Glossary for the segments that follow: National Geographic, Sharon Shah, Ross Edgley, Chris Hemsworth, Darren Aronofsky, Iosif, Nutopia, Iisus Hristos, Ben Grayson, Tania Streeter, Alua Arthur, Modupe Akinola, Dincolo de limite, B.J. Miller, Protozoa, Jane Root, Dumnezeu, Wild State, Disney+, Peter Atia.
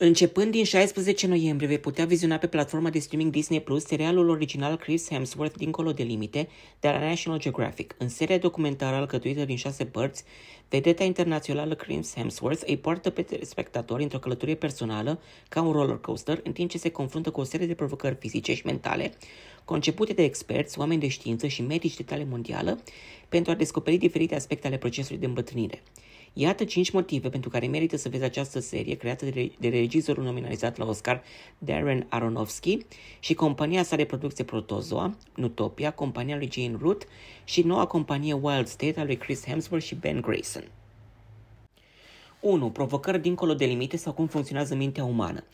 Începând din 16 noiembrie, vei putea viziona pe platforma de streaming Disney+, serialul original Chris Hemsworth, Dincolo de limite, de la National Geographic. În seria documentară alcătuită din 6 părți, vedeta internațională Chris Hemsworth îi poartă pe spectatori într-o călătorie personală ca un roller coaster, în timp ce se confruntă cu o serie de provocări fizice și mentale, concepute de experți, oameni de știință și medici de tale mondială, pentru a descoperi diferite aspecte ale procesului de îmbătrânire. Iată 5 motive pentru care merită să vezi această serie creată de regizorul nominalizat la Oscar Darren Aronofsky și compania sa de producție Protozoa, Nutopia, compania lui Jane Root și noua companie Wild State a lui Chris Hemsworth și Ben Grayson. 1. Provocări dincolo de limite sau cum funcționează mintea umană.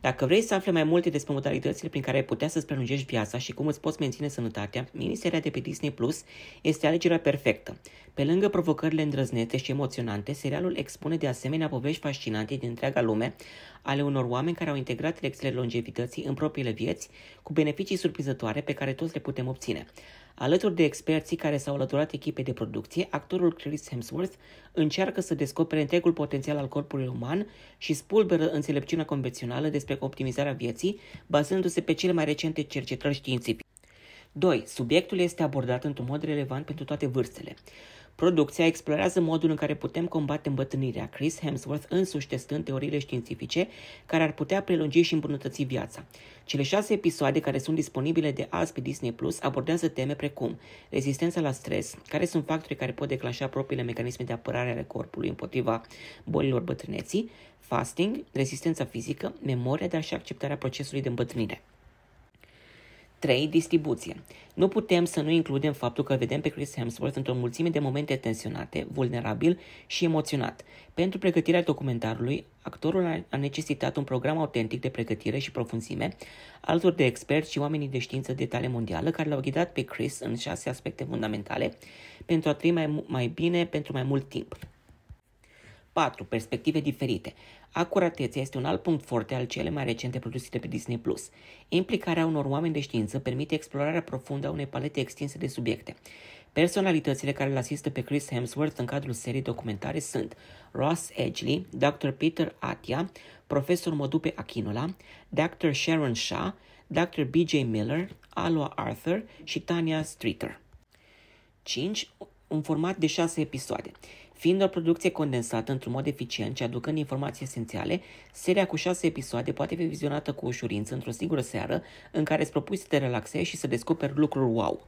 Dacă vrei să afli mai multe despre modalitățile prin care ai putea să-ți prelungești viața și cum îți poți menține sănătatea, miniseria de pe Disney Plus este alegerea perfectă. Pe lângă provocările îndrăznețe și emoționante, serialul expune de asemenea povești fascinante din întreaga lume ale unor oameni care au integrat lecțiile longevității în propriile vieți, cu beneficii surprinzătoare pe care toți le putem obține. Alături de experții care s-au alăturat echipei de producție, actorul Chris Hemsworth încearcă să descopere întregul potențial al corpului uman și spulberă înțelepciunea convențională despre optimizarea vieții, bazându-se pe cele mai recente cercetări științifice. 2. Subiectul este abordat într-un mod relevant pentru toate vârstele. Producția explorează modul în care putem combate îmbătrânirea, Chris Hemsworth însuși testând teoriile științifice care ar putea prelungi și îmbunătăți viața. Cele 6 episoade care sunt disponibile de azi pe Disney Plus abordează teme precum rezistența la stres, care sunt factorii care pot declanșa propriile mecanisme de apărare ale corpului împotriva bolilor bătrâneții, fasting, rezistența fizică, memoria, dar și acceptarea procesului de îmbătrânire. 3. Distribuție. Nu putem să nu includem faptul că vedem pe Chris Hemsworth într-o mulțime de momente tensionate, vulnerabil și emoționat. Pentru pregătirea documentarului, actorul a necesitat un program autentic de pregătire și profunzime, alături de experți și oamenii de știință de tale mondială care l-au ghidat pe Chris în 6 aspecte fundamentale pentru a trăi mai bine pentru mai mult timp. 4. Perspective diferite. Acuratețea este un alt punct forte al cele mai recente produse de pe Disney+. Implicarea unor oameni de știință permite explorarea profundă a unei palete extinse de subiecte. Personalitățile care îl asistă pe Chris Hemsworth în cadrul seriei documentare sunt Ross Edgley, Dr. Peter Atia, Profesor Modupe Akinola, Dr. Sharon Shah, Dr. B.J. Miller, Alua Arthur și Tania Streeter. 5. Un format de 6 episoade. Fiind o producție condensată într-un mod eficient și aducând informații esențiale, seria cu 6 episoade poate fi vizionată cu ușurință într-o singură seară în care îți propui să te relaxezi și să descoperi lucruri wow.